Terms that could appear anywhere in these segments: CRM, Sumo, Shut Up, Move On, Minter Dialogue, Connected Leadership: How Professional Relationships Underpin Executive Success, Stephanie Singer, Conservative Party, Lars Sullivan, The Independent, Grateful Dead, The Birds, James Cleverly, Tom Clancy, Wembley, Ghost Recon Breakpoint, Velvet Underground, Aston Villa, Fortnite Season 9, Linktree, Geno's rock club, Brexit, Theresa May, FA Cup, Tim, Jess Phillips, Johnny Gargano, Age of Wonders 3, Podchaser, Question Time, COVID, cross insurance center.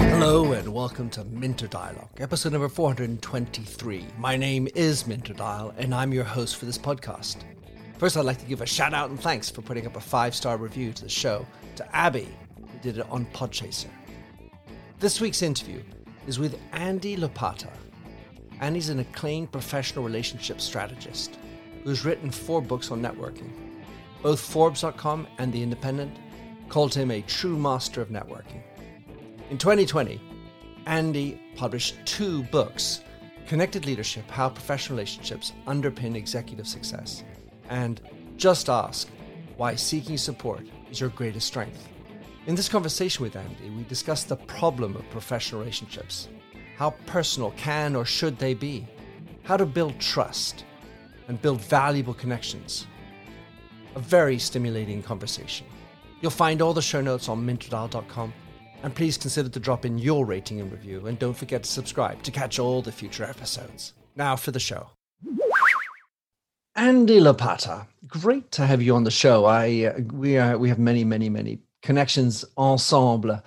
Hello and welcome to Minter Dialogue, episode number 423. My name is Minter Dial and I'm your host for this podcast. First, I'd like to give a shout out and thanks for putting up a 5-star review to the show, to Abby, who did it on Podchaser. This week's interview is with Andy Lopata. Andy's an acclaimed professional relationship strategist who's written 4 books on networking. Both Forbes.com and The Independent called him a true master of networking. In 2020, Andy published 2 books, Connected Leadership: How Professional Relationships Underpin Executive Success, and Just Ask: Why Seeking Support is Your Greatest Strength. In this conversation with Andy, we discussed the problem of professional relationships, how personal can or should they be, how to build trust and build valuable connections. A very stimulating conversation. You'll find all the show notes on mintedial.com, and please consider to drop in your rating and review, and don't forget to subscribe to catch all the future episodes. Now for the show. Andy Lopata, great to have you on the show. We have many connections ensemble,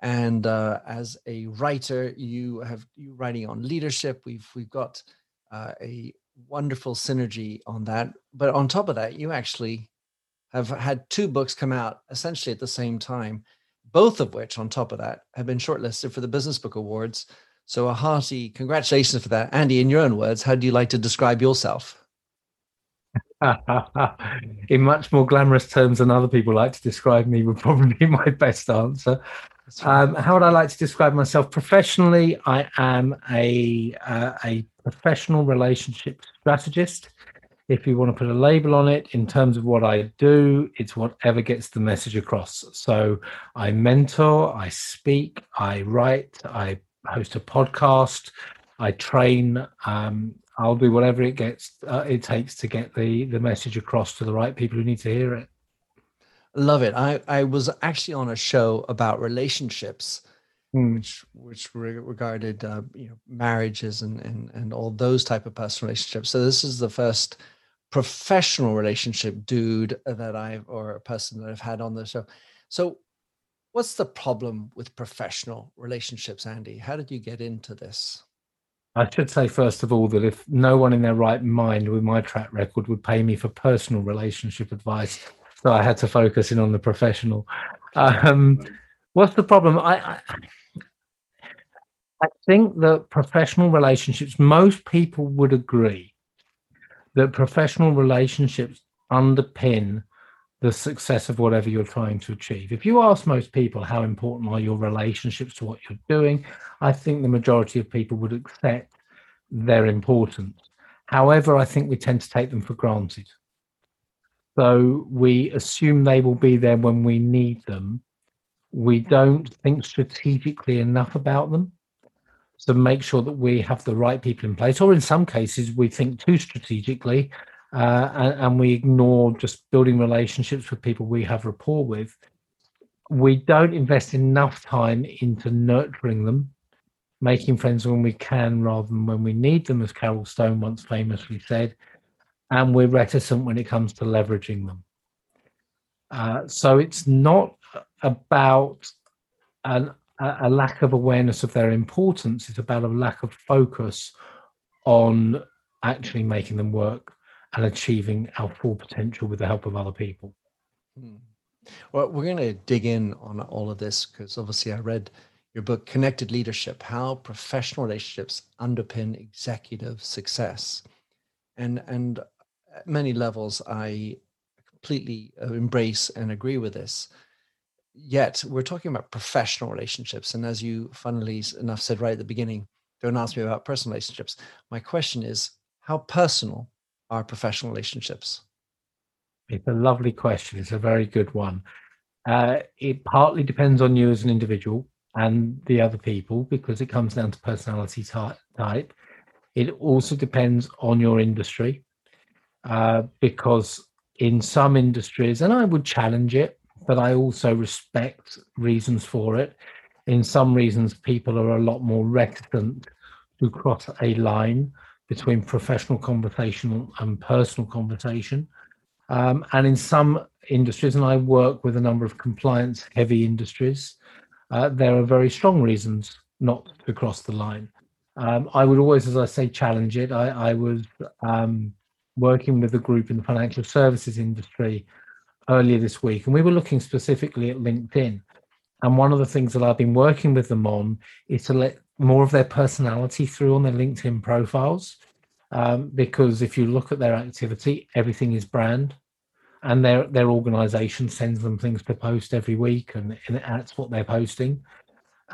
and as a writer, you're writing on leadership. We've got a wonderful synergy on that. But on top of that, you actually have had 2 books come out essentially at the same time, both of which, on top of that, have been shortlisted for the Business Book Awards. So a hearty congratulations for that. Andy, in your own words, how do you like to describe yourself? In much more glamorous terms than other people like to describe me would probably be my best answer. How would I like to describe myself? Professionally, I am a professional relationship strategist. If you want to put a label on it, in terms of what I do, it's whatever gets the message across. So I mentor, I speak, I write, I host a podcast, I train. I'll do whatever it takes to get the message across to the right people who need to hear it. Love it. I was actually on a show about relationships, which regarded marriages and all those type of personal relationships. So this is the first professional relationship dude that I've had on the show. So what's the problem with professional relationships, Andy? How did you get into this? I should say, first of all, that if no one in their right mind with my track record would pay me for personal relationship advice, so I had to focus in on the professional. What's the problem? I think that professional relationships, most people would agree that professional relationships underpin the success of whatever you're trying to achieve. If you ask most people how important are your relationships to what you're doing, I think the majority of people would accept their importance. However, I think we tend to take them for granted. So we assume they will be there when we need them. We don't think strategically enough about them to make sure that we have the right people in place. Or in some cases, we think too strategically and we ignore just building relationships with people we have rapport with. We don't invest enough time into nurturing them, making friends when we can rather than when we need them, as Carol Stone once famously said. And we're reticent when it comes to leveraging them. So it's not about a lack of awareness of their importance. It's about a lack of focus on actually making them work and achieving our full potential with the help of other people. Well, we're going to dig in on all of this because obviously I read your book, Connected Leadership: How Professional Relationships Underpin Executive Success. And at many levels, I completely embrace and agree with this. Yet we're talking about professional relationships. And as you funnily enough said right at the beginning, don't ask me about personal relationships. My question is, how personal are professional relationships? It's a lovely question. It's a very good one. It partly depends on you as an individual and the other people, because it comes down to personality type. It also depends on your industry, because in some industries, and I would challenge it, but I also respect reasons for it. In some reasons, people are a lot more reticent to cross a line between professional conversation and personal conversation. And in some industries, and I work with a number of compliance-heavy industries, there are very strong reasons not to cross the line. I would always, as I say, challenge it. I was working with a group in the financial services industry earlier this week, and we were looking specifically at LinkedIn. And one of the things that I've been working with them on is to let more of their personality through on their LinkedIn profiles, because if you look at their activity, everything is brand, and their organization sends them things to post every week, and that's what they're posting.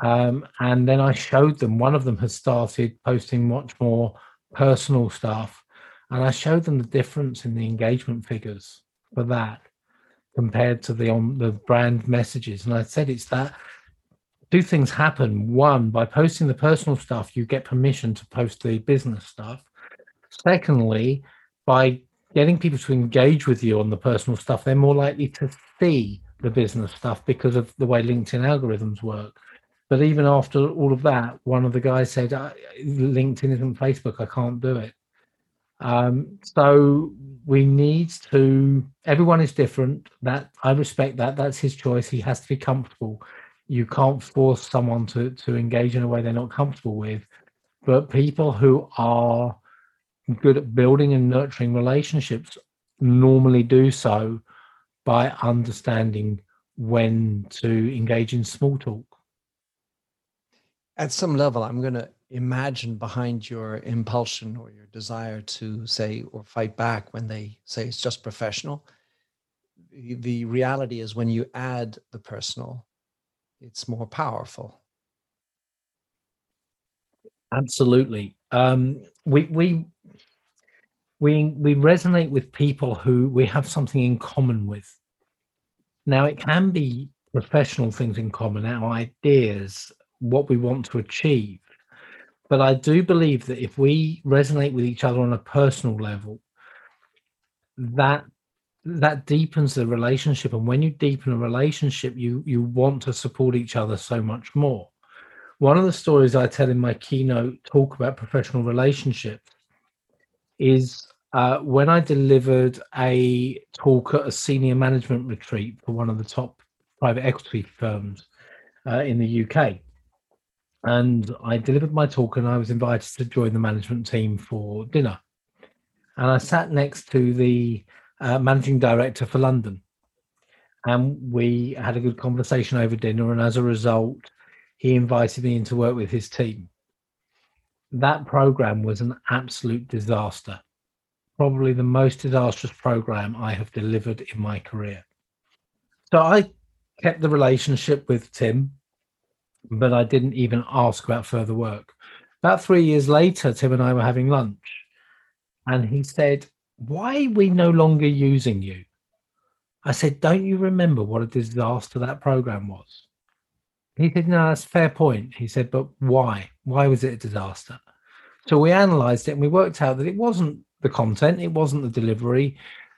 And then I showed them, one of them has started posting much more personal stuff, and I showed them the difference in the engagement figures for that compared to the brand messages. And I said, it's that two things happen. One, by posting the personal stuff, you get permission to post the business stuff. Secondly, by getting people to engage with you on the personal stuff, they're more likely to see the business stuff because of the way LinkedIn algorithms work. But even after all of that, one of the guys said, LinkedIn isn't Facebook, I can't do it. So we need to, everyone is different. That I respect that. That's his choice. He has to be comfortable. You can't force someone to engage in a way they're not comfortable with. But people who are good at building and nurturing relationships normally do so by understanding when to engage in small talk. At some level, I'm going to imagine behind your impulsion or your desire to say or fight back when they say it's just professional, the reality is when you add the personal, it's more powerful. Absolutely. We resonate with people who we have something in common with. Now, it can be professional things in common, our ideas, what we want to achieve. But I do believe that if we resonate with each other on a personal level, that deepens the relationship. And when you deepen a relationship, you want to support each other so much more. One of the stories I tell in my keynote talk about professional relationships is when I delivered a talk at a senior management retreat for one of the top private equity firms in the UK. And I delivered my talk and I was invited to join the management team for dinner. And I sat next to the managing director for London. And we had a good conversation over dinner. And as a result, he invited me in to work with his team. That program was an absolute disaster. Probably the most disastrous program I have delivered in my career. So I kept the relationship with Tim, but I didn't even ask about further work. About 3 years later, Tim and I were having lunch, and he said, "Why are we no longer using you?" I said, "Don't you remember what a disaster that program was?" He said, "No, that's a fair point." He said, "But why? Why was it a disaster?" So we analysed it, and we worked out that it wasn't the content, it wasn't the delivery.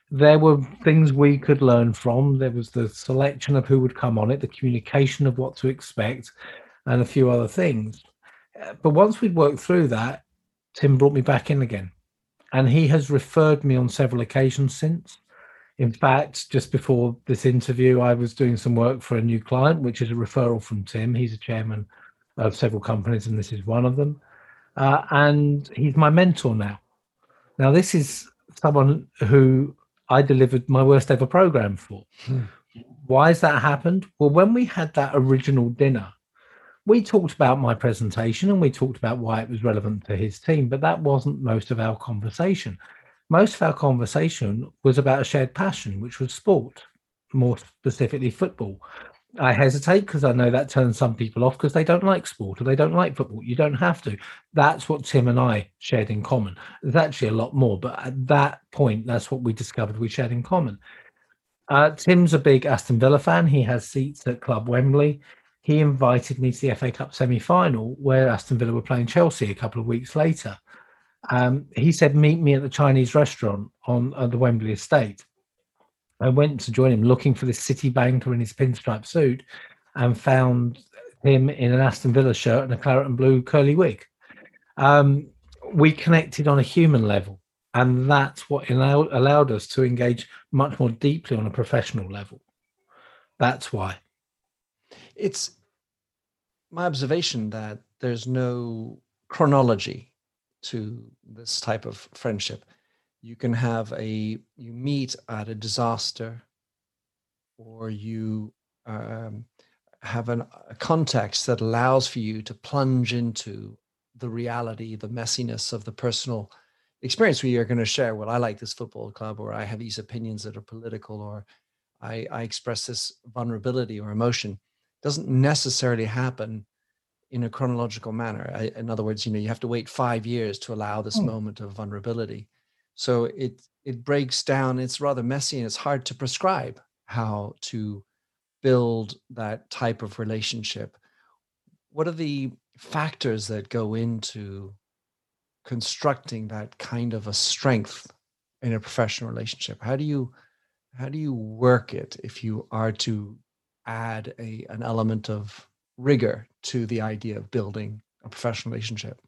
There were things we could learn from. There was the selection of who would come on it, the communication of what to expect, and a few other things. But once we'd worked through that, Tim brought me back in again. And he has referred me on several occasions since. In fact, just before this interview, I was doing some work for a new client, which is a referral from Tim. He's a chairman of several companies, and this is one of them. And he's my mentor now. Now, this is someone who I delivered my worst ever program for. Why has that happened? Well, when we had that original dinner, we talked about my presentation and we talked about why it was relevant to his team, but that wasn't most of our conversation. Most of our conversation was about a shared passion, which was sport, more specifically football. I hesitate because I know that turns some people off because they don't like sport or they don't like football. You don't have to. That's what Tim and I shared in common. There's actually a lot more, but at that point, that's what we discovered we shared in common. Tim's a big Aston Villa fan. He has seats at Club Wembley. He invited me to the FA Cup semi-final where Aston Villa were playing Chelsea a couple of weeks later. He said, "Meet me at the Chinese restaurant on the Wembley estate." I went to join him looking for this city banker in his pinstripe suit and found him in an Aston Villa shirt and a claret and blue curly wig. We connected on a human level. And that's what allowed us to engage much more deeply on a professional level. That's why. It's my observation that there's no chronology to this type of friendship. You meet at a disaster, or you have a context that allows for you to plunge into the reality, the messiness of the personal experience where you're going to share, well, I like this football club, or I have these opinions that are political, or I express this vulnerability or emotion. Doesn't necessarily happen in a chronological manner. In other words, you have to wait 5 years to allow this moment of vulnerability. So it breaks down. It's rather messy, and it's hard to prescribe how to build that type of relationship. What are the factors that go into constructing that kind of a strength in a professional relationship? How do you work it if you are to add an element of rigor to the idea of building a professional relationship?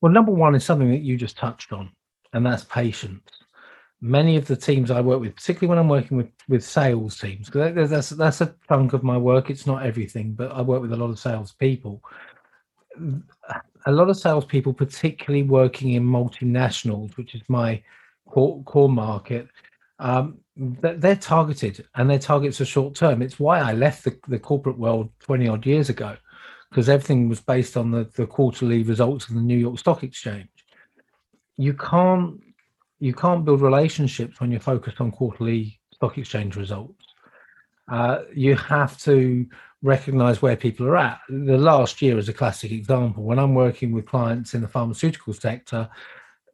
Well, number one is something that you just touched on, and that's patience. Many of the teams I work with, particularly when I'm working with sales teams, because that's a chunk of my work. It's not everything, but I work with a lot of salespeople. A lot of salespeople, particularly working in multinationals, which is my core market, they're targeted, and their targets are short term. It's why I left the corporate world 20 odd years ago, because everything was based on the quarterly results of the New York Stock Exchange. You can't build relationships when you're focused on quarterly stock exchange results. You have to recognize where people are at. The last year is a classic example. When I'm working with clients in the pharmaceutical sector,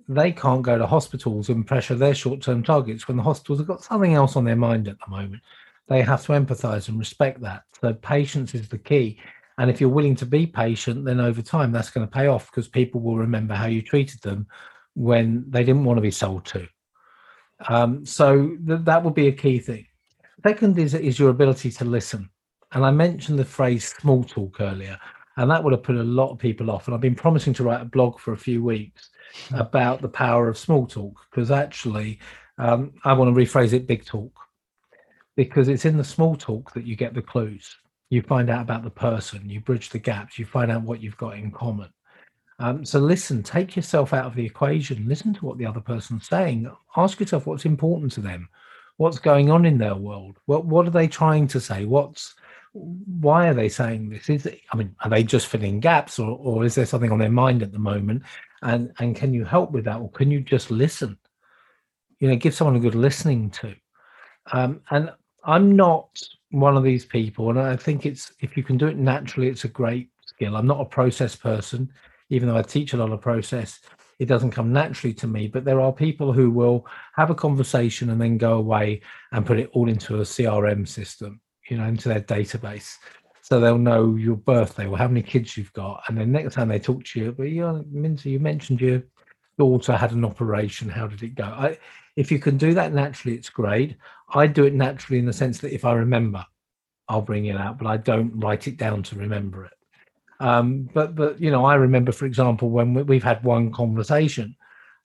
they can't go to hospitals and pressure their short-term targets when the hospitals have got something else on their mind at the moment. They have to empathize and respect that. So patience is the key. And if you're willing to be patient, then over time that's going to pay off, because people will remember how you treated them when they didn't want to be sold to. So that would be a key thing. Second is your ability to listen. And I mentioned the phrase small talk earlier, and that would have put a lot of people off. And I've been promising to write a blog for a few weeks about the power of small talk, because actually I want to rephrase it big talk, because it's in the small talk that you get the clues. You find out about the person, you bridge the gaps, you find out what you've got in common. So listen, take yourself out of the equation, listen to what the other person's saying, ask yourself what's important to them, what's going on in their world, what are they trying to say, why are they saying this? Are they just filling gaps, or is there something on their mind at the moment? And can you help with that, or can you just listen? Give someone a good listening to. And I'm not one of these people, and I think it's, if you can do it naturally, it's a great skill. I'm not a process person. Even though I teach a lot of process, it doesn't come naturally to me. But there are people who will have a conversation and then go away and put it all into a CRM system, into their database. So they'll know your birthday or how many kids you've got. And then next time they talk to you, but Minter, you mentioned your daughter had an operation. How did it go? If you can do that naturally, it's great. I do it naturally in the sense that if I remember, I'll bring it out, but I don't write it down to remember it. But I remember, for example, when we've had one conversation,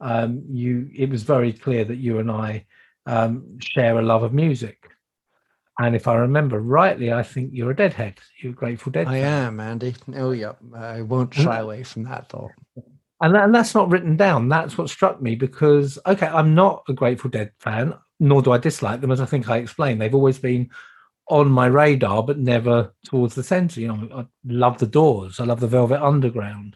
it was very clear that you and I share a love of music. And if I remember rightly, I think you're a Deadhead. You're a Grateful Dead. I am, Andy. Oh, yeah. I won't shy away from that thought. And that's not written down. That's what struck me, because, okay, I'm not a Grateful Dead fan, nor do I dislike them, as I think I explained. They've always been on my radar, but never towards the centre. I love The Doors. I love the Velvet Underground.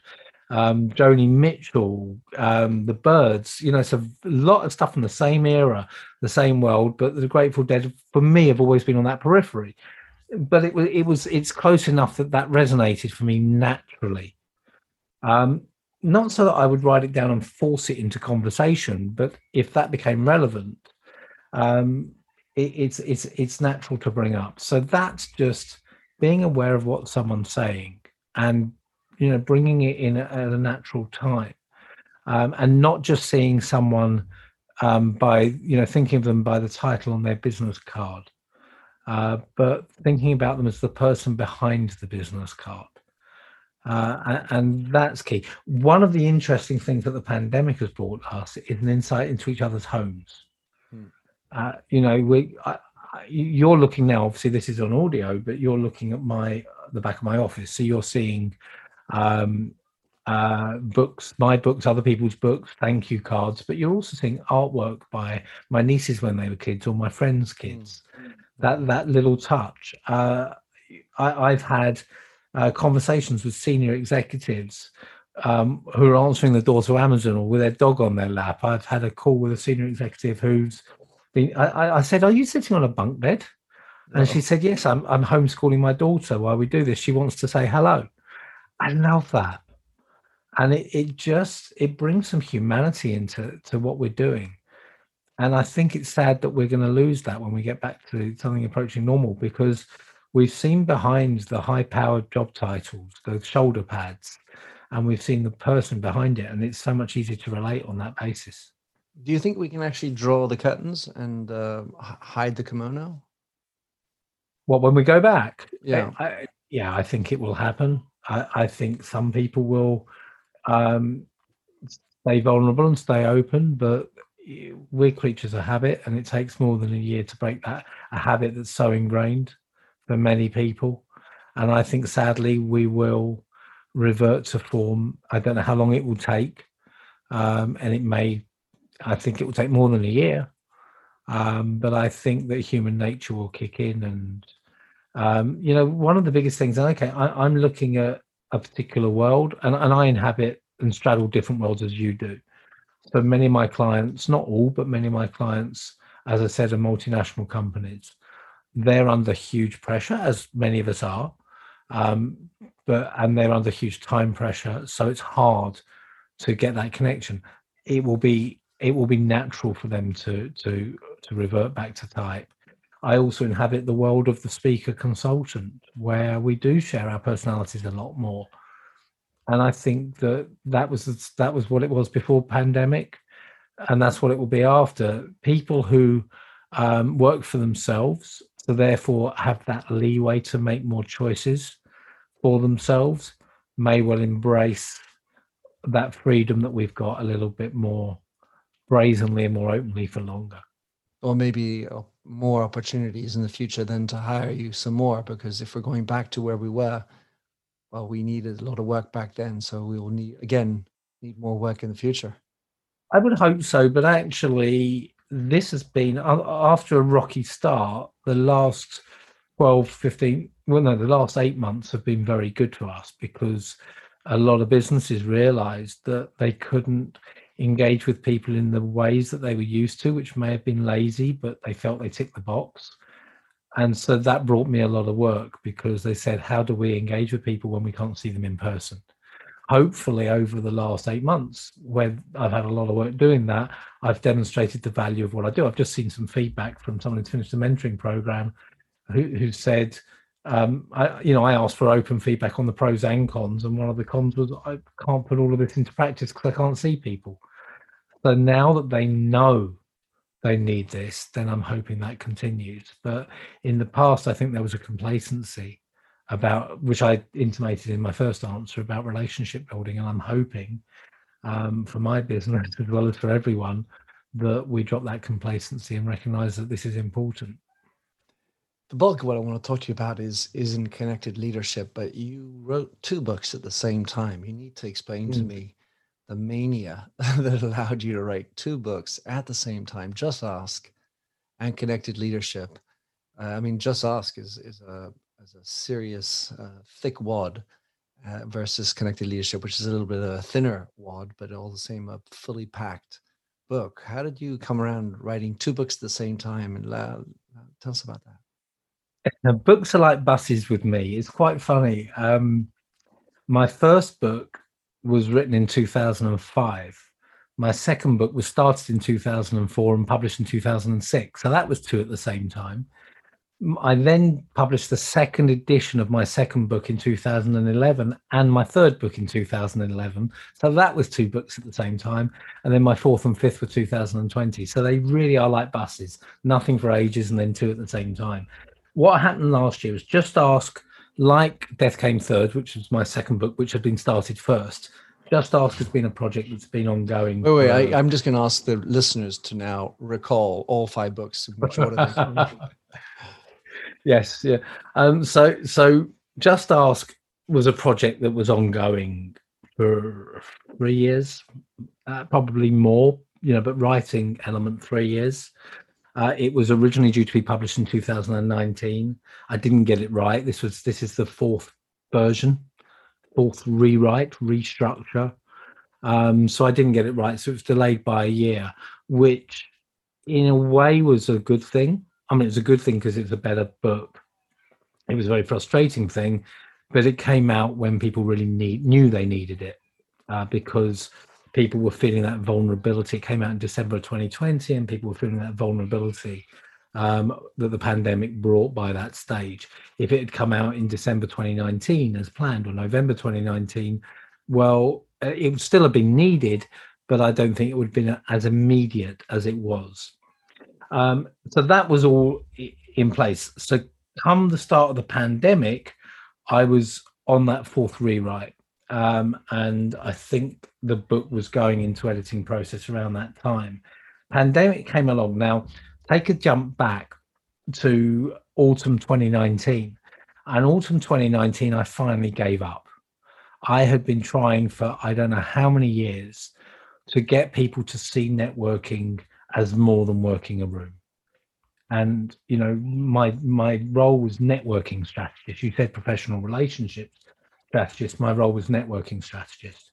Joni Mitchell, The Birds, it's a lot of stuff from the same era, the same world, but the Grateful Dead, for me, have always been on that periphery. But it's close enough that resonated for me naturally. Not so that I would write it down and force it into conversation, but if that became relevant, it's natural to bring up. So that's just being aware of what someone's saying and bringing it in at a natural time, and not just seeing someone by thinking of them by the title on their business card, but thinking about them as the person behind the business card. And that's key. One of the interesting things that the pandemic has brought us is an insight into each other's homes. You know, you're looking now, obviously this is on audio, but you're looking at the back of my office. So you're seeing books, my books, other people's books, thank you cards, but you're also seeing artwork by my nieces when they were kids or my friends' kids. That little touch. I've had conversations with senior executives who are answering the door to Amazon or with their dog on their lap. I've had a call with a senior executive who's been, I said, are you sitting on a bunk bed? No. And she said, yes, I'm homeschooling my daughter while we do this. She wants to say hello. I love that. And it brings some humanity into what we're doing. And I think it's sad that we're going to lose that when we get back to something approaching normal, because we've seen behind the high-powered job titles, the shoulder pads, and we've seen the person behind it. And it's so much easier to relate on that basis. Do you think we can actually draw the curtains and hide the kimono? Well, when we go back? Yeah. I think it will happen. I think some people will stay vulnerable and stay open, but we're creatures of habit, and it takes more than a year to break that a habit that's so ingrained for many people. And I think sadly we will revert to form. I don't know how long it will take, and I think it will take more than a year, but I think that human nature will kick in. And you know, one of the biggest things, I'm looking at a particular world, and I inhabit and straddle different worlds as you do. So many of my clients, not all, but many of my clients, as I said, are multinational companies. They're under huge pressure, as many of us are, and they're under huge time pressure. So it's hard to get that connection. It will be natural for them to revert back to type. I also inhabit the world of the speaker consultant, where we do share our personalities a lot more. And I think that was what it was before pandemic, and that's what it will be after. People who work for themselves, so therefore have that leeway to make more choices for themselves, may well embrace that freedom that we've got a little bit more brazenly and more openly for longer. Or maybe more opportunities in the future than to hire you some more, because if we're going back to where we were, well, we needed a lot of work back then, so we will need more work in the future. I would hope so, but actually this has been, after a rocky start, the last 8 8 months have been very good to us, because a lot of businesses realized that they couldn't engage with people in the ways that they were used to, which may have been lazy, but they felt they ticked the box. And so that brought me a lot of work, because they said, how do we engage with people when we can't see them in person? Hopefully over the last 8 months, where I've had a lot of work doing that, I've demonstrated the value of what I do. I've just seen some feedback from someone who's finished a mentoring program who said, I asked for open feedback on the pros and cons. And one of the cons was, I can't put all of this into practice because I can't see people. So now that they know they need this, then I'm hoping that continues. But in the past, I think there was a complacency about, which I intimated in my first answer, about relationship building. And I'm hoping for my business, as well as for everyone, that we drop that complacency and recognize that this is important. The bulk of what I want to talk to you about is in connected leadership, but you wrote 2 books at the same time. You need to explain to me the mania that allowed you to write 2 books at the same time, Just Ask and Connected Leadership. Just Ask is a serious, thick wad versus Connected Leadership, which is a little bit of a thinner wad, but all the same, a fully packed book. How did you come around writing 2 books at the same time? And tell us about that. Now, books are like buses with me. It's quite funny. My first book was written in 2005. My second book was started in 2004 and published in 2006. So that was 2 at the same time. I then published the second edition of my second book in 2011 and my third book in 2011. So that was 2 books at the same time. And then my fourth and fifth were 2020. So they really are like buses, nothing for ages and then 2 at the same time. What happened last year was Just Ask Like Death Came Third, which was my second book, which had been started first, Just Ask has been a project that's been ongoing. Wait, I'm just going to ask the listeners to now recall all five books. Yes, yeah. So Just Ask was a project that was ongoing for 3 years, probably more, but writing element 3 years. It was originally due to be published in 2019. I didn't get it right. This is the fourth version, fourth rewrite, restructure. So I didn't get it right. So it was delayed by a year, which in a way was a good thing. I mean, it was a good thing because it's a better book. It was a very frustrating thing, but it came out when people really knew they needed it, because people were feeling that vulnerability. It came out in December 2020, and people were feeling that vulnerability that the pandemic brought by that stage. If it had come out in December 2019 as planned, or November 2019, well, it would still have been needed, but I don't think it would have been as immediate as it was. So that was all in place. So come the start of the pandemic, I was on that fourth rewrite. And I think the book was going into editing process around that time. Pandemic came along. Now, take a jump back to autumn 2019. And autumn 2019, I finally gave up. I had been trying for I don't know how many years to get people to see networking as more than working a room. And, my role was networking strategist. You said professional relationships strategist. My role was networking strategist.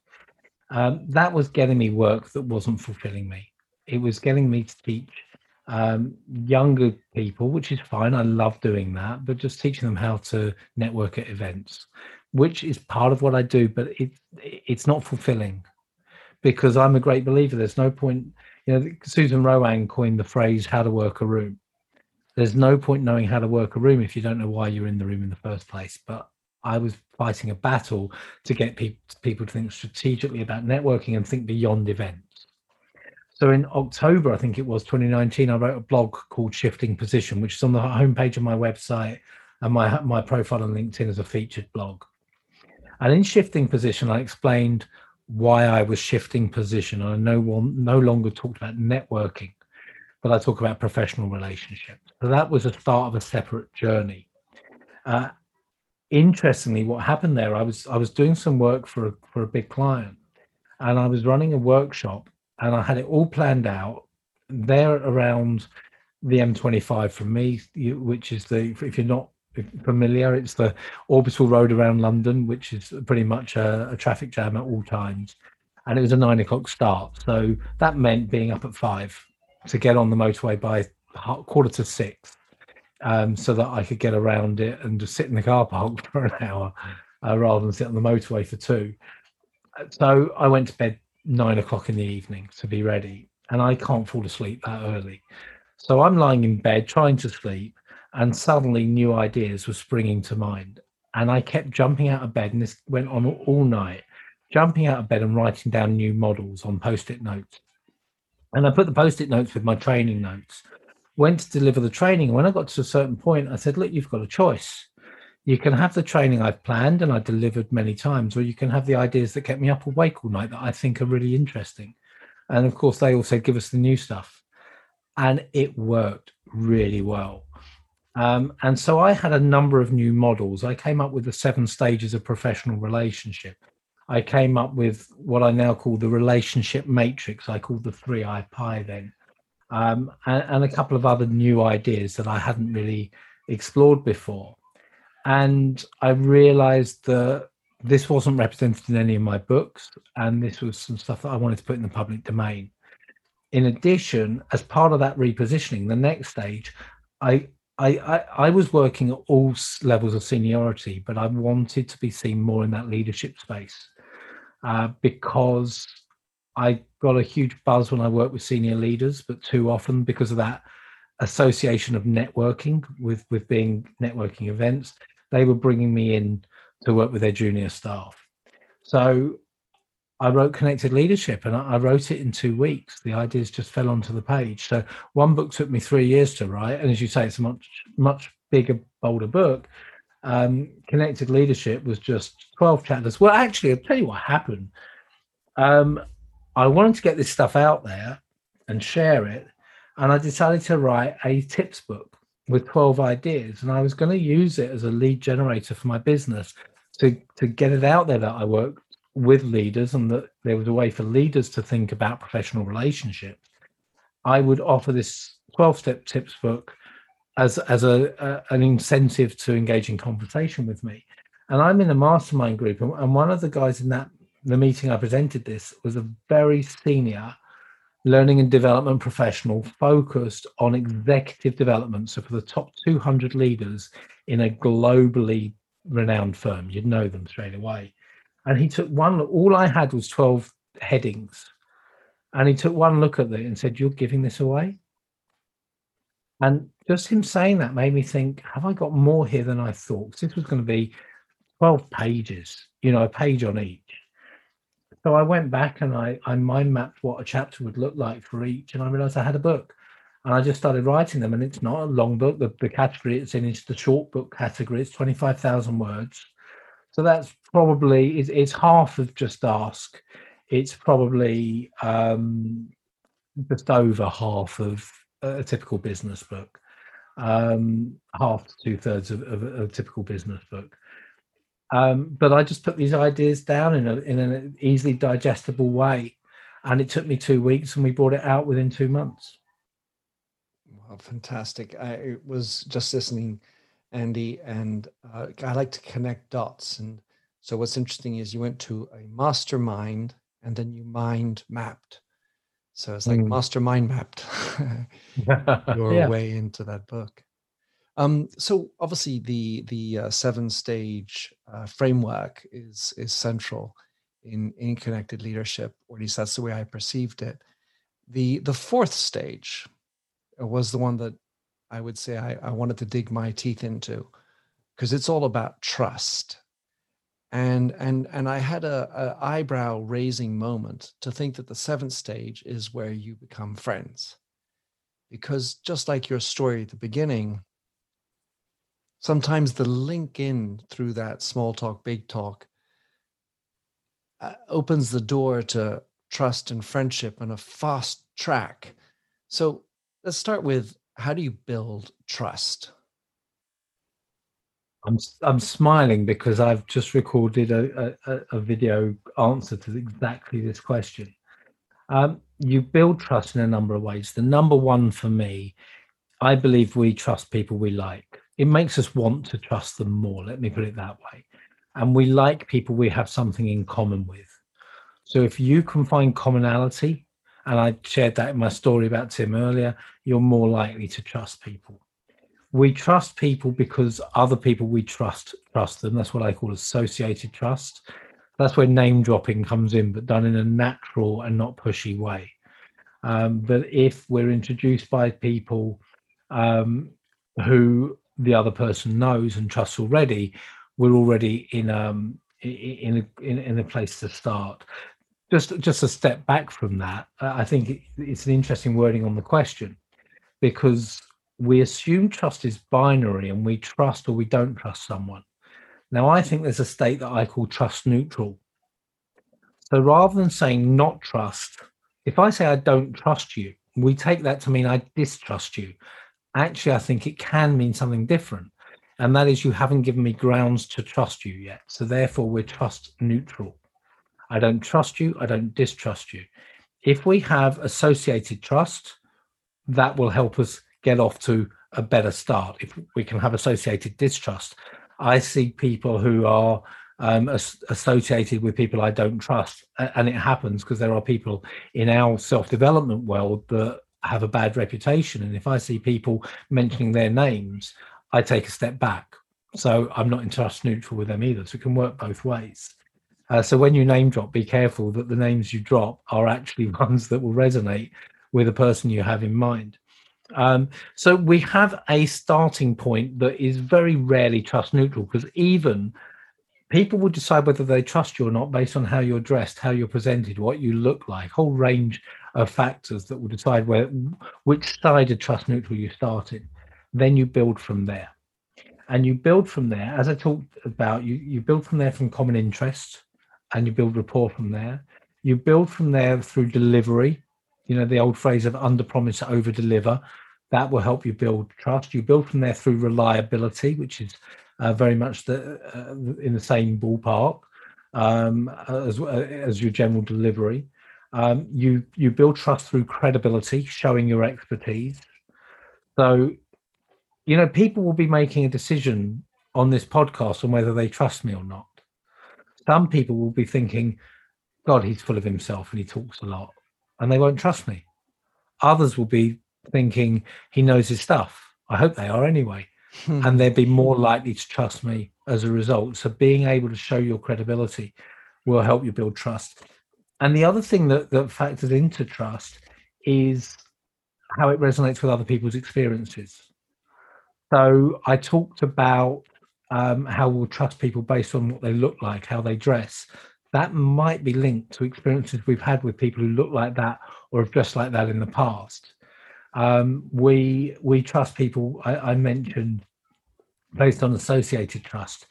That was getting me work that wasn't fulfilling me. It was getting me to teach younger people, which is fine. I love doing that, but just teaching them how to network at events, which is part of what I do, but it's not fulfilling, because I'm a great believer. There's no point, Susan RoAne coined the phrase, how to work a room. There's no point knowing how to work a room if you don't know why you're in the room in the first place. But I was fighting a battle to get people to think strategically about networking and think beyond events. So in October, I think it was 2019, I wrote a blog called Shifting Position, which is on the homepage of my website and my profile on LinkedIn as a featured blog. And in Shifting Position, I explained why I was shifting position. I no longer talked about networking, but I talk about professional relationships. So that was the start of a separate journey. Interestingly, what happened there, I was doing some work for a big client, and I was running a workshop, and I had it all planned out there around the M25 for me, which is if you're not familiar, it's the orbital road around London, which is pretty much a traffic jam at all times. And it was a 9 o'clock start. So that meant being up at 5 to get on the motorway by 5:45. So that I could get around it and just sit in the car park for an hour rather than sit on the motorway for 2. So I went to bed 9 o'clock in the evening to be ready, and I can't fall asleep that early. So I'm lying in bed trying to sleep, and suddenly new ideas were springing to mind. And I kept jumping out of bed, and this went on all night, jumping out of bed and writing down new models on Post-it notes. And I put the Post-it notes with my training notes, went to deliver the training. When I got to a certain point, I said, look, you've got a choice. You can have the training I've planned and I delivered many times, or you can have the ideas that kept me up awake all night that I think are really interesting. And of course, they all said, give us the new stuff. And it worked really well. And so I had a number of new models. I came up with the 7 stages of professional relationship. I came up with what I now call the relationship matrix. I called the 3-eye pie then. And a couple of other new ideas that I hadn't really explored before. And I realized that this wasn't represented in any of my books, and this was some stuff that I wanted to put in the public domain. In addition, as part of that repositioning, the next stage, I was working at all levels of seniority, but I wanted to be seen more in that leadership space, because I got a huge buzz when I worked with senior leaders, but too often, because of that association of networking with being networking events, they were bringing me in to work with their junior staff. So I wrote Connected Leadership, and I wrote it in 2 weeks. The ideas just fell onto the page. So one book took me 3 years to write. And as you say, it's a much, much bigger, bolder book. Connected Leadership was just 12 chapters. Well, actually, I'll tell you what happened. I wanted to get this stuff out there and share it, and I decided to write a tips book with 12 ideas, and I was going to use it as a lead generator for my business to get it out there that I work with leaders and that there was a way for leaders to think about professional relationships. I would offer this 12-step tips book as an incentive to engage in conversation with me. And I'm in a mastermind group, and one of the guys in the meeting I presented this was a very senior learning and development professional focused on executive development. So for the top 200 leaders in a globally renowned firm, you'd know them straight away. And he took one look. All I had was 12 headings. And he took one look at it and said, "You're giving this away?" And just him saying that made me think, have I got more here than I thought? Because this was going to be 12 pages, you know, a page on each. So I went back and I mind mapped what a chapter would look like for each, and I realized I had a book. And I just started writing them, and it's not a long book. The category it's in is the short book category. It's 25,000 words. So that's probably, it's half of Just Ask. It's probably just over half of a typical business book, half to two-thirds of a typical business book. But I just put these ideas down in an easily digestible way. And it took me 2 weeks, and we brought it out within 2 months. Wow, fantastic. I was just listening, Andy, and I like to connect dots. And so what's interesting is you went to a mastermind and then you mind mapped. So it's like mastermind mapped your way into that book. So obviously the 7-stage framework is central in Connected Leadership, or at least that's the way I perceived it. The 4th stage was the one that I would say I wanted to dig my teeth into, because it's all about trust. And I had a eyebrow raising moment to think that the 7th stage is where you become friends, because just like your story at the beginning, sometimes the link in through that small talk, big talk opens the door to trust and friendship on a fast track. So let's start with, how do you build trust? I'm smiling because I've just recorded a video answer to exactly this question. You build trust in a number of ways. The number one for me, I believe we trust people we like. It makes us want to trust them more. Let me put it that way. And we like people we have something in common with. So if you can find commonality, and I shared that in my story about Tim earlier, you're more likely to trust people. We trust people because other people we trust them. That's what I call associated trust. That's where name dropping comes in, but done in a natural and not pushy way. But if we're introduced by people who the other person knows and trusts already, we're already in a place to start. Just a step back from that, I think it's an interesting wording on the question, because we assume trust is binary, and we trust or we don't trust someone. Now, I think there's a state that I call trust neutral. So rather than saying not trust, if I say I don't trust you, we take that to mean I distrust you. Actually, I think it can mean something different. And that is, you haven't given me grounds to trust you yet. So therefore, we're trust neutral. I don't trust you. I don't distrust you. If we have associated trust, that will help us get off to a better start. If we can have associated distrust, I see people who are associated with people I don't trust. And it happens because there are people in our self-development world that have a bad reputation. And if I see people mentioning their names, I take a step back. So I'm not in trust neutral with them either. So it can work both ways. So when you name drop, be careful that the names you drop are actually ones that will resonate with the person you have in mind. So we have a starting point that is very rarely trust neutral, because even people will decide whether they trust you or not based on how you're dressed, how you're presented, what you look like, whole range of factors that will decide which side of trust neutral you start in. Then you build from there. And you build from there, as I talked about, you build from there from common interests, and you build rapport from there. You build from there through delivery. You know, the old phrase of under promise, over deliver. That will help you build trust. You build from there through reliability, which is very much in the same ballpark as your general delivery. You build trust through credibility, showing your expertise. So, you know, people will be making a decision on this podcast on whether they trust me or not. Some people will be thinking, God, he's full of himself and he talks a lot, and they won't trust me. Others will be thinking, he knows his stuff. I hope they are anyway. And they'd be more likely to trust me as a result. So being able to show your credibility will help you build trust. And the other thing that factors into trust is how it resonates with other people's experiences. So I talked about how we'll trust people based on what they look like, how they dress. That might be linked to experiences we've had with people who look like that or have dressed like that in the past. We trust people, I mentioned, based on associated trust.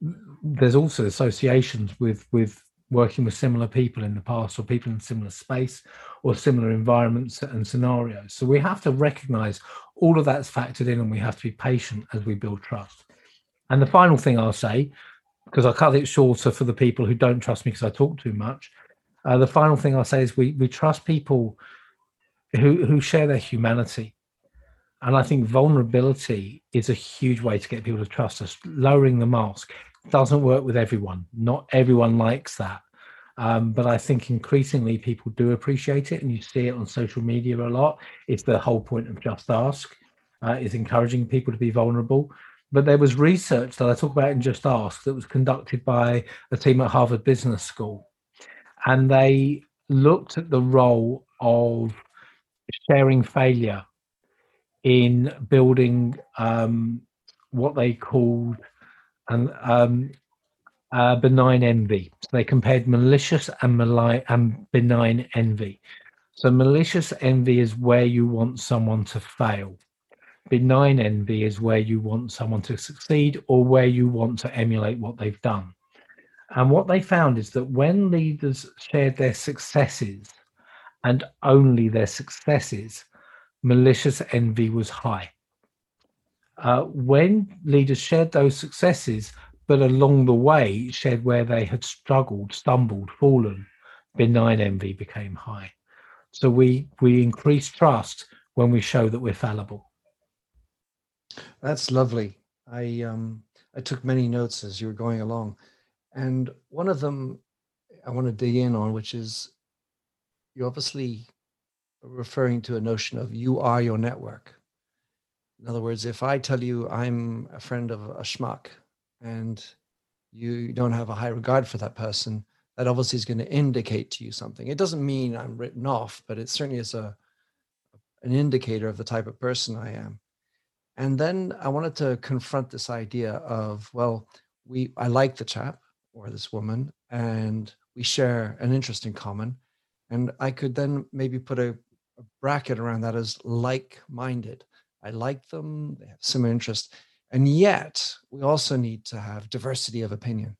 There's also associations with working with similar people in the past, or people in similar space or similar environments and scenarios. So we have to recognize all of that's factored in, and we have to be patient as we build trust. And the final thing I'll say, because I cut it shorter for the people who don't trust me because I talk too much, the final thing I'll say is we trust people who share their humanity. And I think vulnerability is a huge way to get people to trust us. Lowering the mask doesn't work with everyone. Not everyone likes that. But I think increasingly people do appreciate it, and you see it on social media a lot. It's the whole point of Just Ask, is encouraging people to be vulnerable. But there was research that I talk about in Just Ask that was conducted by a team at Harvard Business School. And they looked at the role of sharing failure in building what they called benign envy. So they compared malicious and benign envy. So malicious envy is where you want someone to fail. Benign envy is where you want someone to succeed, or where you want to emulate what they've done. And what they found is that when leaders shared their successes, and only their successes, malicious envy was high. When leaders shared those successes, but along the way shared where they had struggled, stumbled, fallen, benign envy became high. So we increase trust when we show that we're fallible. That's lovely. I took many notes as you were going along. And one of them I want to dig in on, which is, you're obviously referring to a notion of you are your network. In other words, if I tell you I'm a friend of a schmuck and you don't have a high regard for that person, that obviously is going to indicate to you something. It doesn't mean I'm written off, but it certainly is an indicator of the type of person I am. And then I wanted to confront this idea of, well, I like the chap or this woman, and we share an interest in common. And I could then maybe put a bracket around that as like-minded. I like them, they have similar interest. And yet we also need to have diversity of opinion.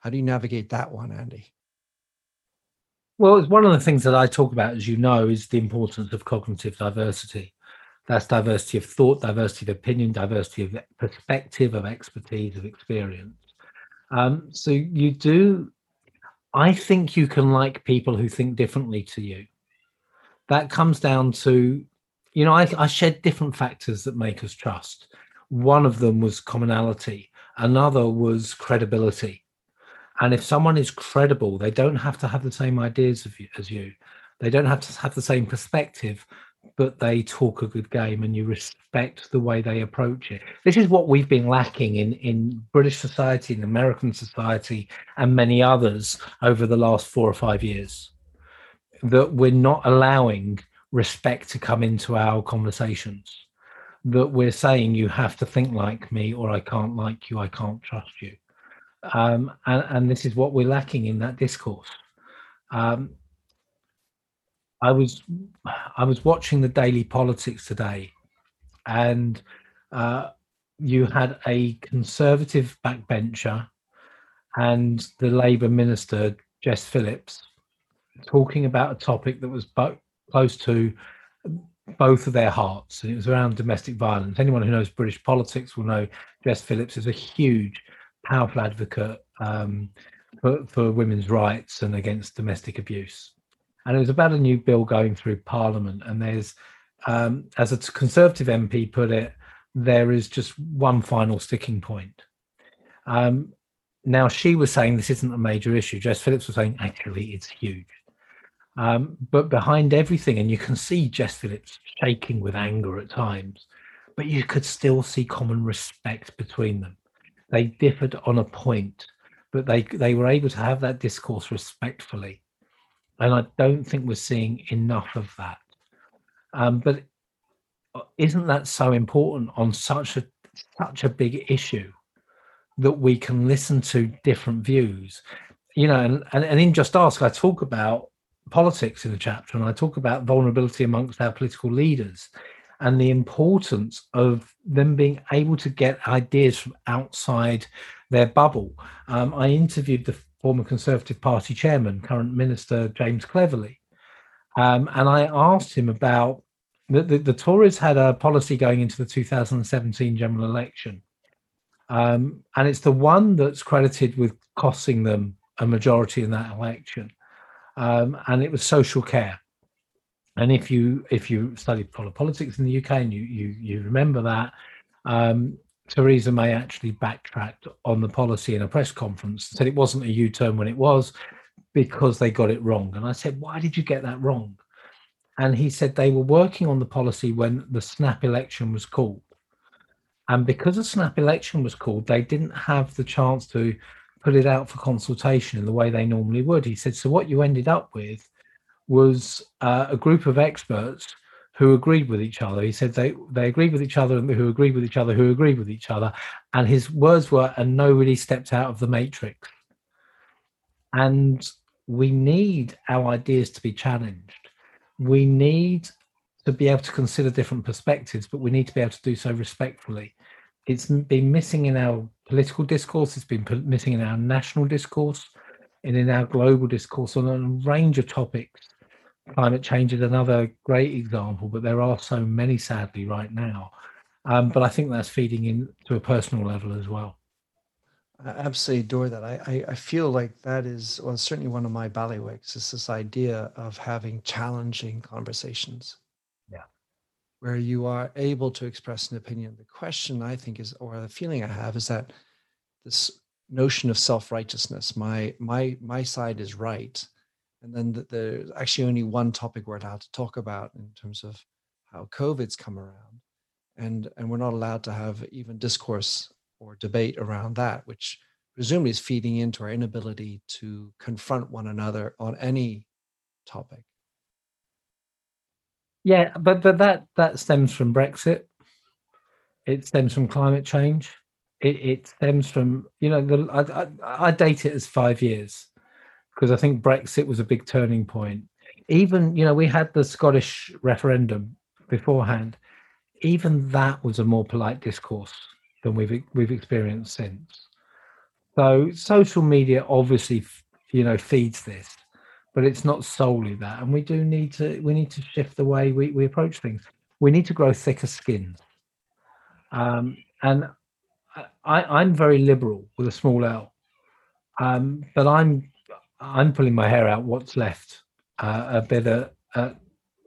How do you navigate that one, Andy? Well, it's one of the things that I talk about, as you know, is the importance of cognitive diversity. That's diversity of thought, diversity of opinion, diversity of perspective, of expertise, of experience. So you do... I think you can like people who think differently to you. That comes down to, you know, I shared different factors that make us trust. One of them was commonality. Another was credibility. And if someone is credible, they don't have to have the same ideas as you. They don't have to have the same perspective, but they talk a good game, and you respect the way they approach it. This is what we've been lacking in British society, in American society, and many others over the last 4 or 5 years, that we're not allowing respect to come into our conversations, that we're saying you have to think like me, or I can't like you, I can't trust you. And this is what we're lacking in that discourse. I was watching the Daily Politics today, and you had a Conservative backbencher and the Labour minister, Jess Phillips, talking about a topic that was close to both of their hearts, and it was around domestic violence. Anyone who knows British politics will know Jess Phillips is a huge, powerful advocate for women's rights and against domestic abuse. And it was about a new bill going through Parliament, and there's, as a Conservative MP put it, there is just one final sticking point. Now, she was saying this isn't a major issue. Jess Phillips was saying, actually, it's huge. But behind everything, and you can see Jess Phillips shaking with anger at times, but you could still see common respect between them. They differed on a point, but they were able to have that discourse respectfully. And I don't think we're seeing enough of that. But isn't that so important on such a big issue, that we can listen to different views? You know, and in Just Ask, I talk about politics in the chapter, and I talk about vulnerability amongst our political leaders and the importance of them being able to get ideas from outside their bubble. I interviewed the former Conservative Party chairman, current minister, James Cleverly, and I asked him about the Tories had a policy going into the 2017 general election, and it's the one that's credited with costing them a majority in that election. And it was social care. And if you study politics in the UK and you remember that, Theresa May actually backtracked on the policy in a press conference, said it wasn't a U-turn when it was, because they got it wrong. And I said, why did you get that wrong? And he said they were working on the policy when the snap election was called. And because a snap election was called, they didn't have the chance to put it out for consultation in the way they normally would. He said, so what you ended up with was a group of experts who agreed with each other. He said they agreed with each other, and who agreed with each other, who agreed with each other. And his words were, and nobody stepped out of the matrix. And we need our ideas to be challenged. We need to be able to consider different perspectives, but we need to be able to do so respectfully. It's been missing in our political discourse, it's been missing in our national discourse, and in our global discourse on a range of topics. Climate change is another great example, but there are so many, sadly, right now. But I think that's feeding into a personal level as well. I absolutely adore that. I feel like that is, well, certainly one of my bailiwicks, is this idea of having challenging conversations. Yeah. Where you are able to express an opinion. The question I think is, or the feeling I have, is that this notion of self-righteousness, my side is right. And then there's actually only one topic we're allowed to talk about in terms of how COVID's come around. And we're not allowed to have even discourse or debate around that, which presumably is feeding into our inability to confront one another on any topic. Yeah, but that stems from Brexit. It stems from climate change. It stems from, you know, I date it as 5 years, because I think Brexit was a big turning point. Even, you know, we had the Scottish referendum beforehand. Even that was a more polite discourse than we've experienced since. So social media obviously, you know, feeds this. But it's not solely that, and we need to shift the way we approach things. We need to grow thicker skins, and I'm very liberal with a small L, but I'm pulling my hair out what's left a bit at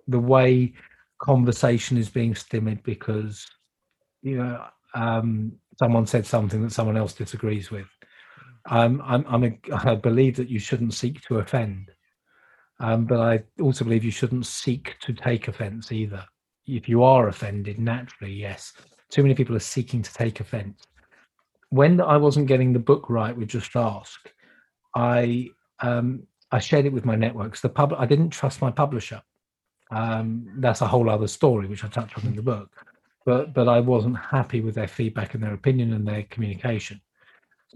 the way conversation is being stimulated, because, you know, someone said something that someone else disagrees with. I believe that you shouldn't seek to offend. But I also believe you shouldn't seek to take offence either. If you are offended, naturally, yes. Too many people are seeking to take offence. When I wasn't getting the book right with Just Ask, I shared it with my networks. I didn't trust my publisher. That's a whole other story, which I touch on in the book. But I wasn't happy with their feedback and their opinion and their communication.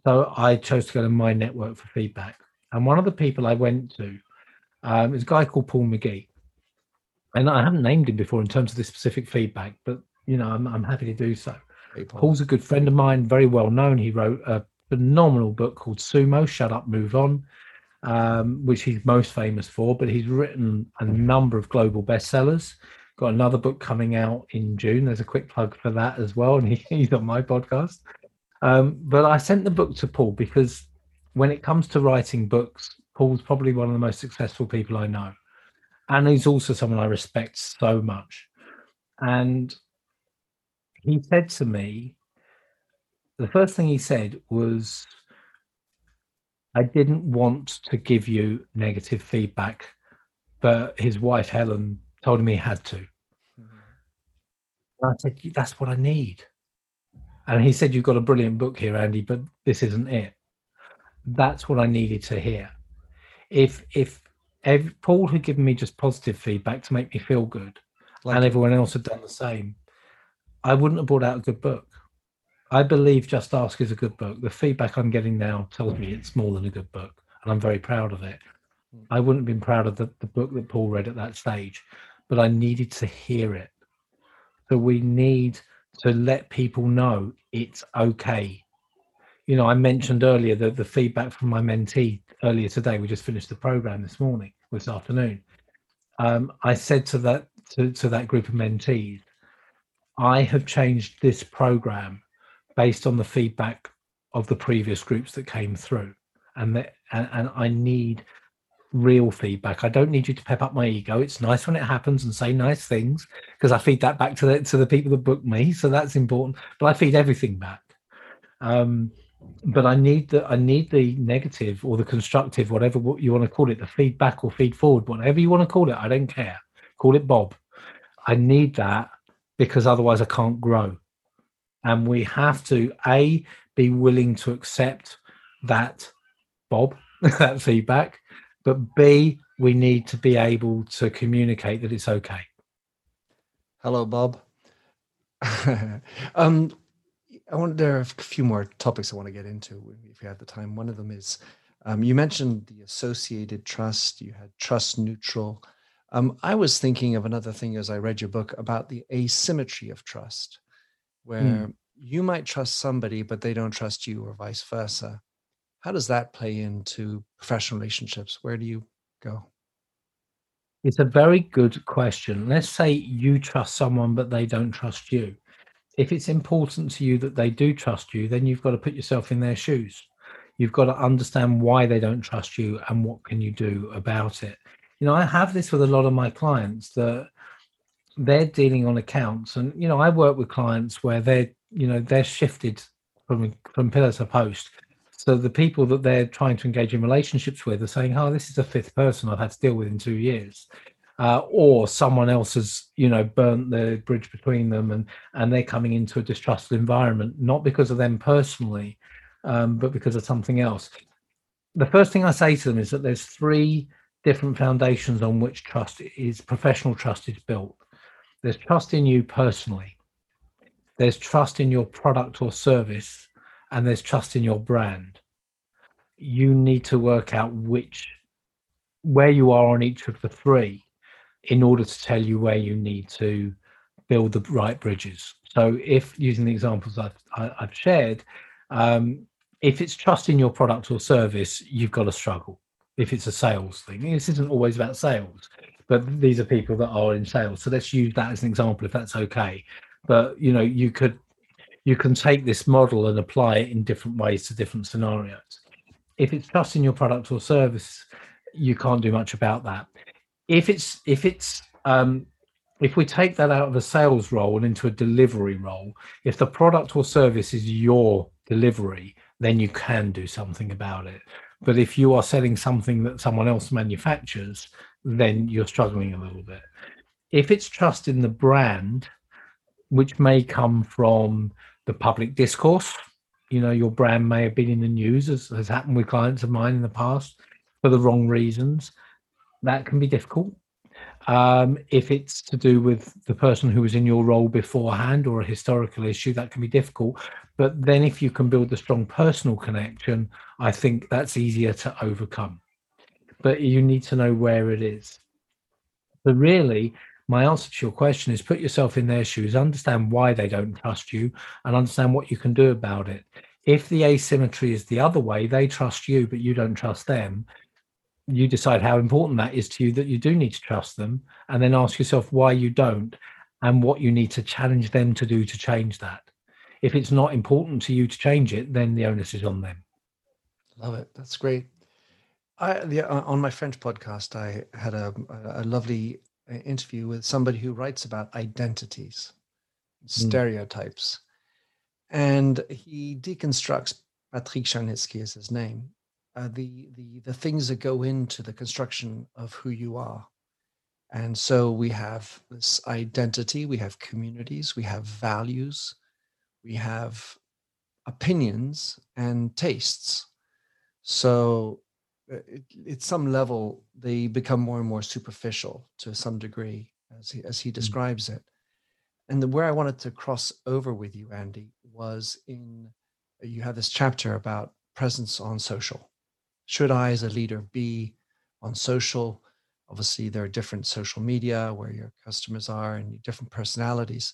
So I chose to go to my network for feedback. And one of the people I went to, is a guy called Paul McGee, and I haven't named him before in terms of this specific feedback, but, you know, I'm happy to do so. people. Paul's a good friend of mine, very well known. He wrote a phenomenal book called Sumo, Shut Up, Move On, which he's most famous for, but he's written a number of global bestsellers. Got another book coming out in June. There's a quick plug for that as well, and he's on my podcast. But I sent the book to Paul because when it comes to writing books, Paul's probably one of the most successful people I know. And he's also someone I respect so much. And he said to me, the first thing he said was, I didn't want to give you negative feedback, but his wife, Helen, told him he had to. And I said, that's what I need. And he said, you've got a brilliant book here, Andy, but this isn't it. That's what I needed to hear. If Paul had given me just positive feedback to make me feel good, like, and everyone else had done the same, I wouldn't have brought out a good book. I believe Just Ask is a good book. The feedback I'm getting now tells me it's more than a good book, and I'm very proud of it. I wouldn't have been proud of the book that Paul read at that stage, but I needed to hear it. So we need to let people know it's okay. You know, I mentioned earlier that the feedback from my mentee earlier today, we just finished the program this afternoon. I said to that group of mentees, I have changed this program based on the feedback of the previous groups that came through. And I need real feedback. I don't need you to pep up my ego. It's nice when it happens and say nice things, because I feed that back to the people that book me, so that's important. But I feed everything back. But I need the negative or the constructive, whatever you want to call it, the feedback or feed forward, whatever you want to call it, I don't care. Call it Bob. I need that, because otherwise I can't grow. And we have to, A, be willing to accept that Bob, that feedback, but B, we need to be able to communicate that it's okay. Hello, Bob. There are a few more topics I want to get into if we have the time. One of them is, you mentioned the associated trust. You had trust neutral. I was thinking of another thing as I read your book about the asymmetry of trust, where you might trust somebody, but they don't trust you, or vice versa. How does that play into professional relationships? Where do you go? It's a very good question. Let's say you trust someone, but they don't trust you. If it's important to you that they do trust you, then you've got to put yourself in their shoes. You've got to understand why they don't trust you and what can you do about it. You know, I have this with a lot of my clients that they're dealing on accounts, and you know, I work with clients where they're shifted from pillar to post. So the people that they're trying to engage in relationships with are saying, "Oh, this is a fifth person I've had to deal with in 2 years," or someone else has, you know, burnt the bridge between them, and they're coming into a distrustful environment, not because of them personally, but because of something else. The first thing I say to them is that there's three different foundations on which professional trust is built. There's trust in you personally, there's trust in your product or service, and there's trust in your brand. You need to work out where you are on each of the three in order to tell you where you need to build the right bridges. So if, using the examples I've shared, if it's trust in your product or service, you've got to struggle. If it's a sales thing, this isn't always about sales, but these are people that are in sales, so let's use that as an example if that's okay. But you know, you can take this model and apply it in different ways to different scenarios. If it's trust in your product or service, you can't do much about that. If we take that out of a sales role and into a delivery role, if the product or service is your delivery, then you can do something about it. But if you are selling something that someone else manufactures, then you're struggling a little bit. If it's trust in the brand, which may come from the public discourse, you know, your brand may have been in the news, as has happened with clients of mine in the past, for the wrong reasons, that can be difficult. If it's to do with the person who was in your role beforehand or a historical issue, that can be difficult. But then if you can build a strong personal connection, I think that's easier to overcome. But you need to know where it is. So really, my answer to your question is put yourself in their shoes, understand why they don't trust you, and understand what you can do about it. If the asymmetry is the other way, they trust you, but you don't trust them, you decide how important that is to you, that you do need to trust them, and then ask yourself why you don't and what you need to challenge them to do to change that. If it's not important to you to change it, then the onus is on them. Love it. That's great. On my French podcast, I had a lovely interview with somebody who writes about identities, stereotypes, and he deconstructs, Patrick Charnitsky is his name, the things that go into the construction of who you are. And so we have this identity, we have communities, we have values, we have opinions and tastes. So at some level, they become more and more superficial to some degree, as he describes it. And where I wanted to cross over with you, Andy, was you have this chapter about presence on social. Should I, as a leader, be on social? Obviously, there are different social media where your customers are and different personalities.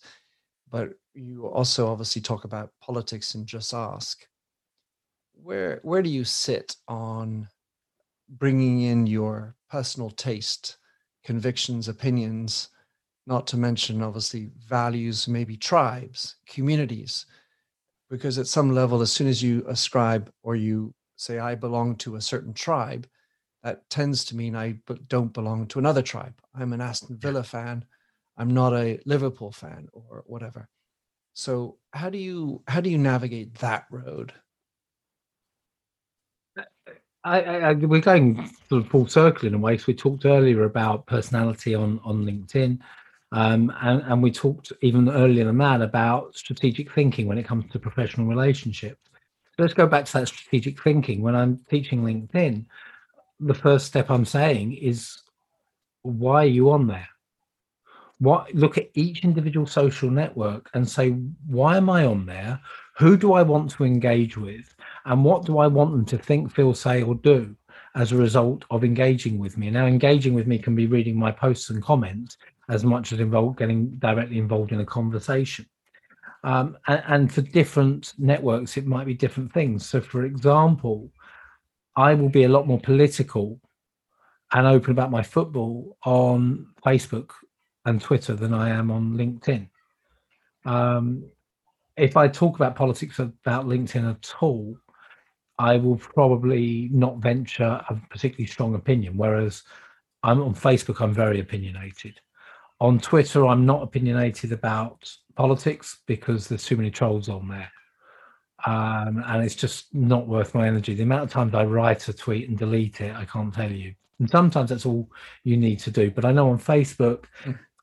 But you also obviously talk about politics and Just Ask. Where do you sit on bringing in your personal taste, convictions, opinions, not to mention, obviously, values, maybe tribes, communities? Because at some level, as soon as you ascribe or you say, I belong to a certain tribe, that tends to mean I don't belong to another tribe. I'm an Aston Villa fan. I'm not a Liverpool fan or whatever. So how do you navigate that road? We're going sort of full circle in a way. So we talked earlier about personality on LinkedIn. And we talked even earlier than that about strategic thinking when it comes to professional relationships. So let's go back to that strategic thinking. When I'm teaching LinkedIn, the first step I'm saying is, why are you on there? Look at each individual social network and say, why am I on there? Who do I want to engage with? And what do I want them to think, feel, say, or do as a result of engaging with me? Now, engaging with me can be reading my posts and comments as much as getting directly involved in a conversation. And for different networks, it might be different things. So, for example, I will be a lot more political and open about my football on Facebook and Twitter than I am on LinkedIn. If I talk about politics about LinkedIn at all, I will probably not venture a particularly strong opinion, whereas I'm on Facebook, I'm very opinionated. On Twitter, I'm not opinionated about politics because there's too many trolls on there. And it's just not worth my energy. The amount of times I write a tweet and delete it, I can't tell you. And sometimes that's all you need to do. But I know on Facebook,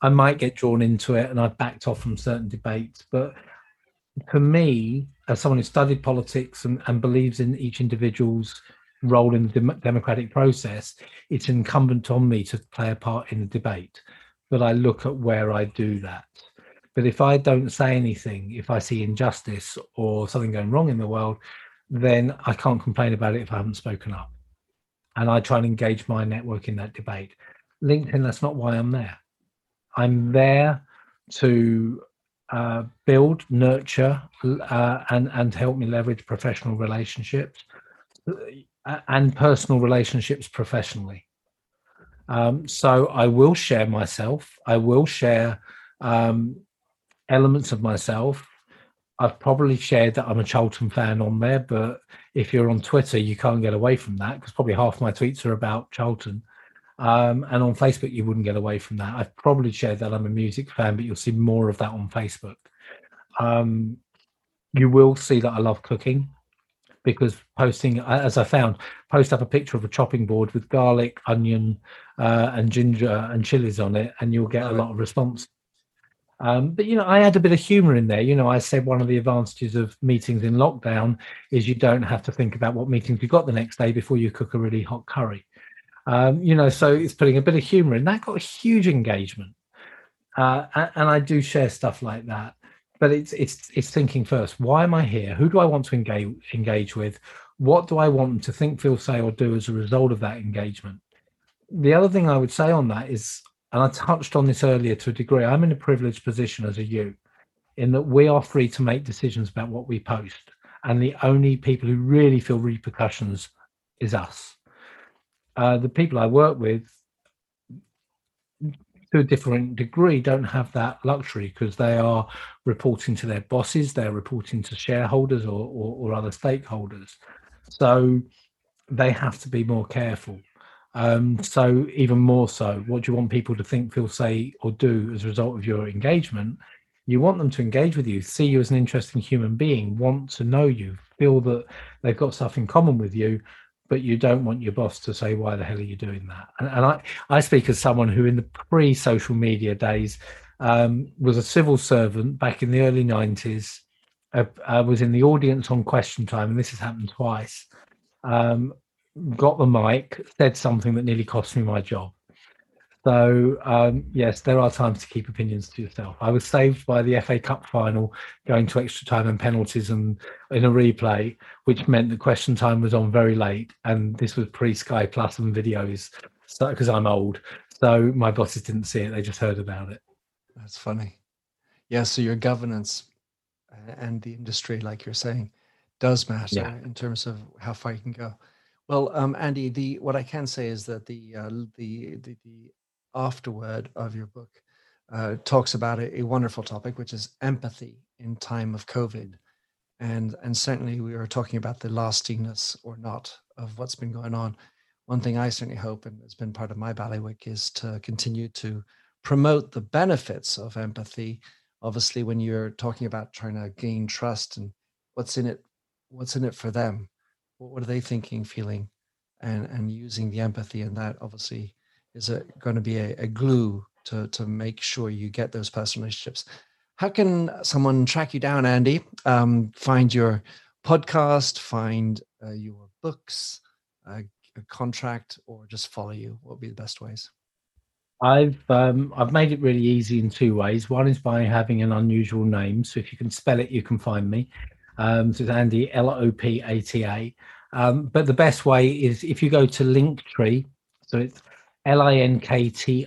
I might get drawn into it and I've backed off from certain debates. But for me, as someone who studied politics and believes in each individual's role in the democratic process, it's incumbent on me to play a part in the debate. But I look at where I do that. But if I don't say anything, if I see injustice or something going wrong in the world, then I can't complain about it if I haven't spoken up. And I try and engage my network in that debate. LinkedIn, that's not why I'm there. I'm there to build, nurture, and help me leverage professional relationships and personal relationships professionally. So I will share myself. I will share elements of myself. I've probably shared that I'm a Charlton fan on there, but if you're on Twitter, you can't get away from that because probably half my tweets are about Charlton. And on Facebook, you wouldn't get away from that. I've probably shared that I'm a music fan, but you'll see more of that on Facebook. You will see that I love cooking because posting, as I found, post up a picture of a chopping board with garlic, onion, and ginger and chilies on it, and you'll get a lot of response. But, I add a bit of humor in there. I said one of the advantages of meetings in lockdown is you don't have to think about what meetings you got the next day before you cook a really hot curry. So it's putting a bit of humor in. That got a huge engagement. And I do share stuff like that. But it's thinking first, why am I here? Who do I want to engage with? What do I want them to think, feel, say, or do as a result of that engagement? The other thing I would say on that is and I touched on this earlier to a degree, I'm in a privileged position as a youth in that we are free to make decisions about what we post. And the only people who really feel repercussions is us. The people I work with, to a different degree, don't have that luxury because they are reporting to their bosses, they're reporting to shareholders or other stakeholders. So they have to be more careful. So even more so, what do you want people to think, feel, say, or do as a result of your engagement? You want them to engage with you, see you as an interesting human being, want to know you, feel that they've got stuff in common with you, but you don't want your boss to say, why the hell are you doing that? And I speak as someone who in the pre-social media days was a civil servant back in the early 90s. I was in the audience on Question Time, and this has happened twice. Got the mic, said something that nearly cost me my job. So, yes, there are times to keep opinions to yourself. I was saved by the FA Cup final going to extra time and penalties and in a replay, which meant the Question Time was on very late. And this was pre-Sky Plus and videos, so because I'm old. So my bosses didn't see it. They just heard about it. That's funny. Yeah, so your governance and the industry, like you're saying, does matter in terms of how far you can go. Well, Andy, what I can say is that the afterword of your book talks about a wonderful topic, which is empathy in time of COVID. And certainly we are talking about the lastingness or not of what's been going on. One thing I certainly hope, and has been part of my bailiwick, is to continue to promote the benefits of empathy. Obviously, when you're talking about trying to gain trust and what's in it for them, what are they thinking, feeling, and using the empathy, and that obviously is going to be a glue to make sure you get those personal relationships. How can someone track you down, Andy? Find your podcast, find your books, a contract, or just follow you? What would be the best ways? I've made it really easy in two ways. One is by having an unusual name, so if you can spell it, you can find me. So it's Andy Lopata. But the best way is if you go to Linktree, so it's linktr.ee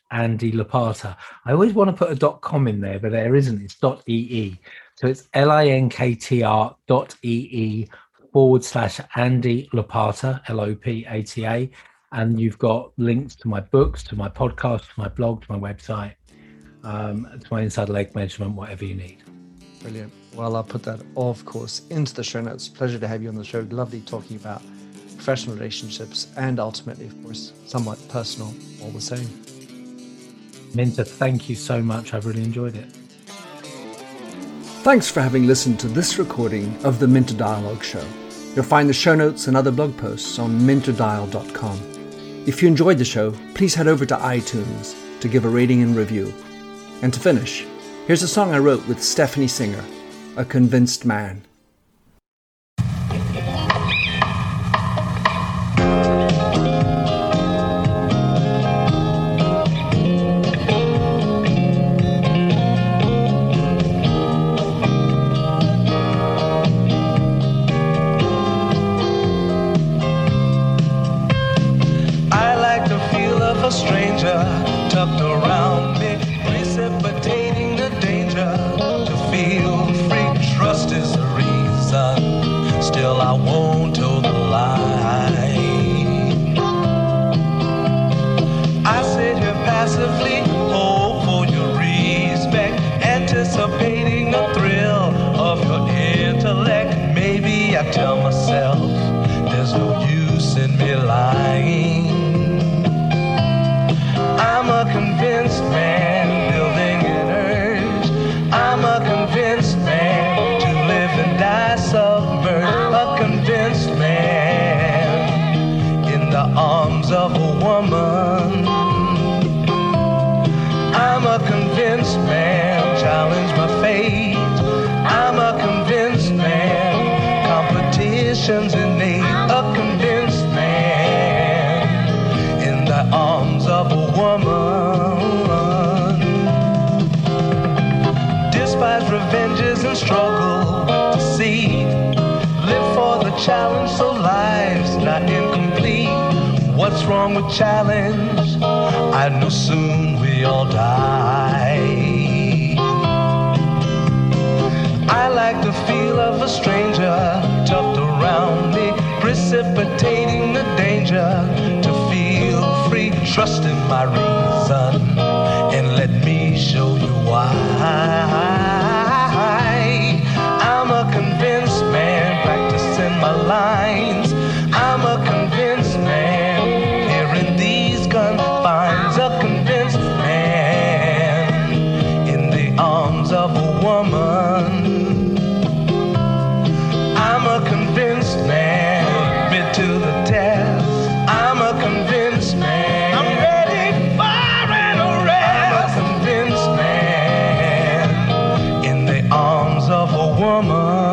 / Andy Lopata. I always want to put a .com in there, but there isn't. It's .ee. So it's linktr.ee / Andy Lopata, Lopata. And you've got links to my books, to my podcast, to my blog, to my website, to my inside leg measurement, whatever you need. Brilliant. Well, I'll put that, of course, into the show notes. Pleasure to have you on the show. Lovely talking about professional relationships and ultimately, of course, somewhat personal all the same. Minter, thank you so much. I've really enjoyed it. Thanks for having listened to this recording of the Minter Dialogue Show. You'll find the show notes and other blog posts on mintedial.com. If you enjoyed the show, please head over to iTunes to give a rating and review. And to finish, here's a song I wrote with Stephanie Singer, A Convinced Man. Struggle to see, live for the challenge so life's not incomplete. what's wrong with challenge? I know soon we all die. I like the feel of a stranger tucked around me, precipitating the danger to feel free. Trust in my reason and let me show you why. I'm a convinced man practicing my lines. I'm a convinced man hearing these confines. A convinced man in the arms of a woman. I'm a convinced man bit to the test. I'm a convinced man. I'm ready for an arrest. I'm a convinced man in the arms of a woman.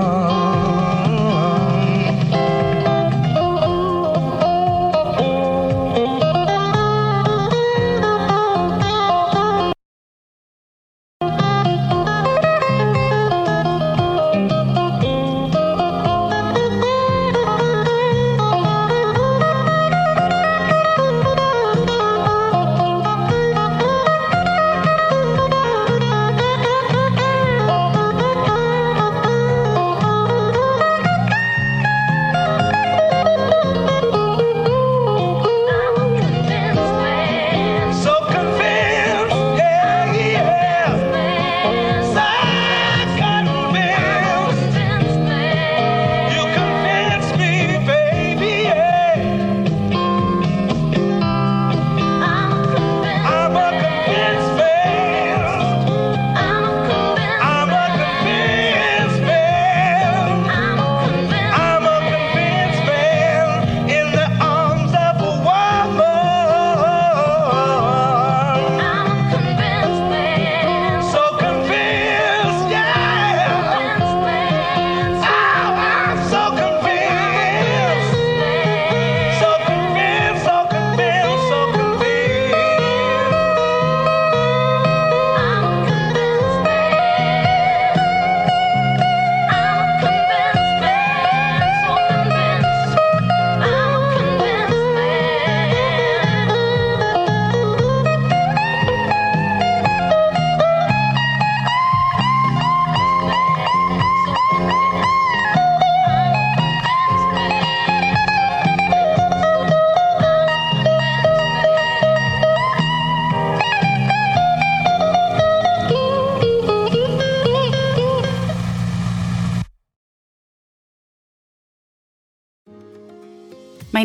My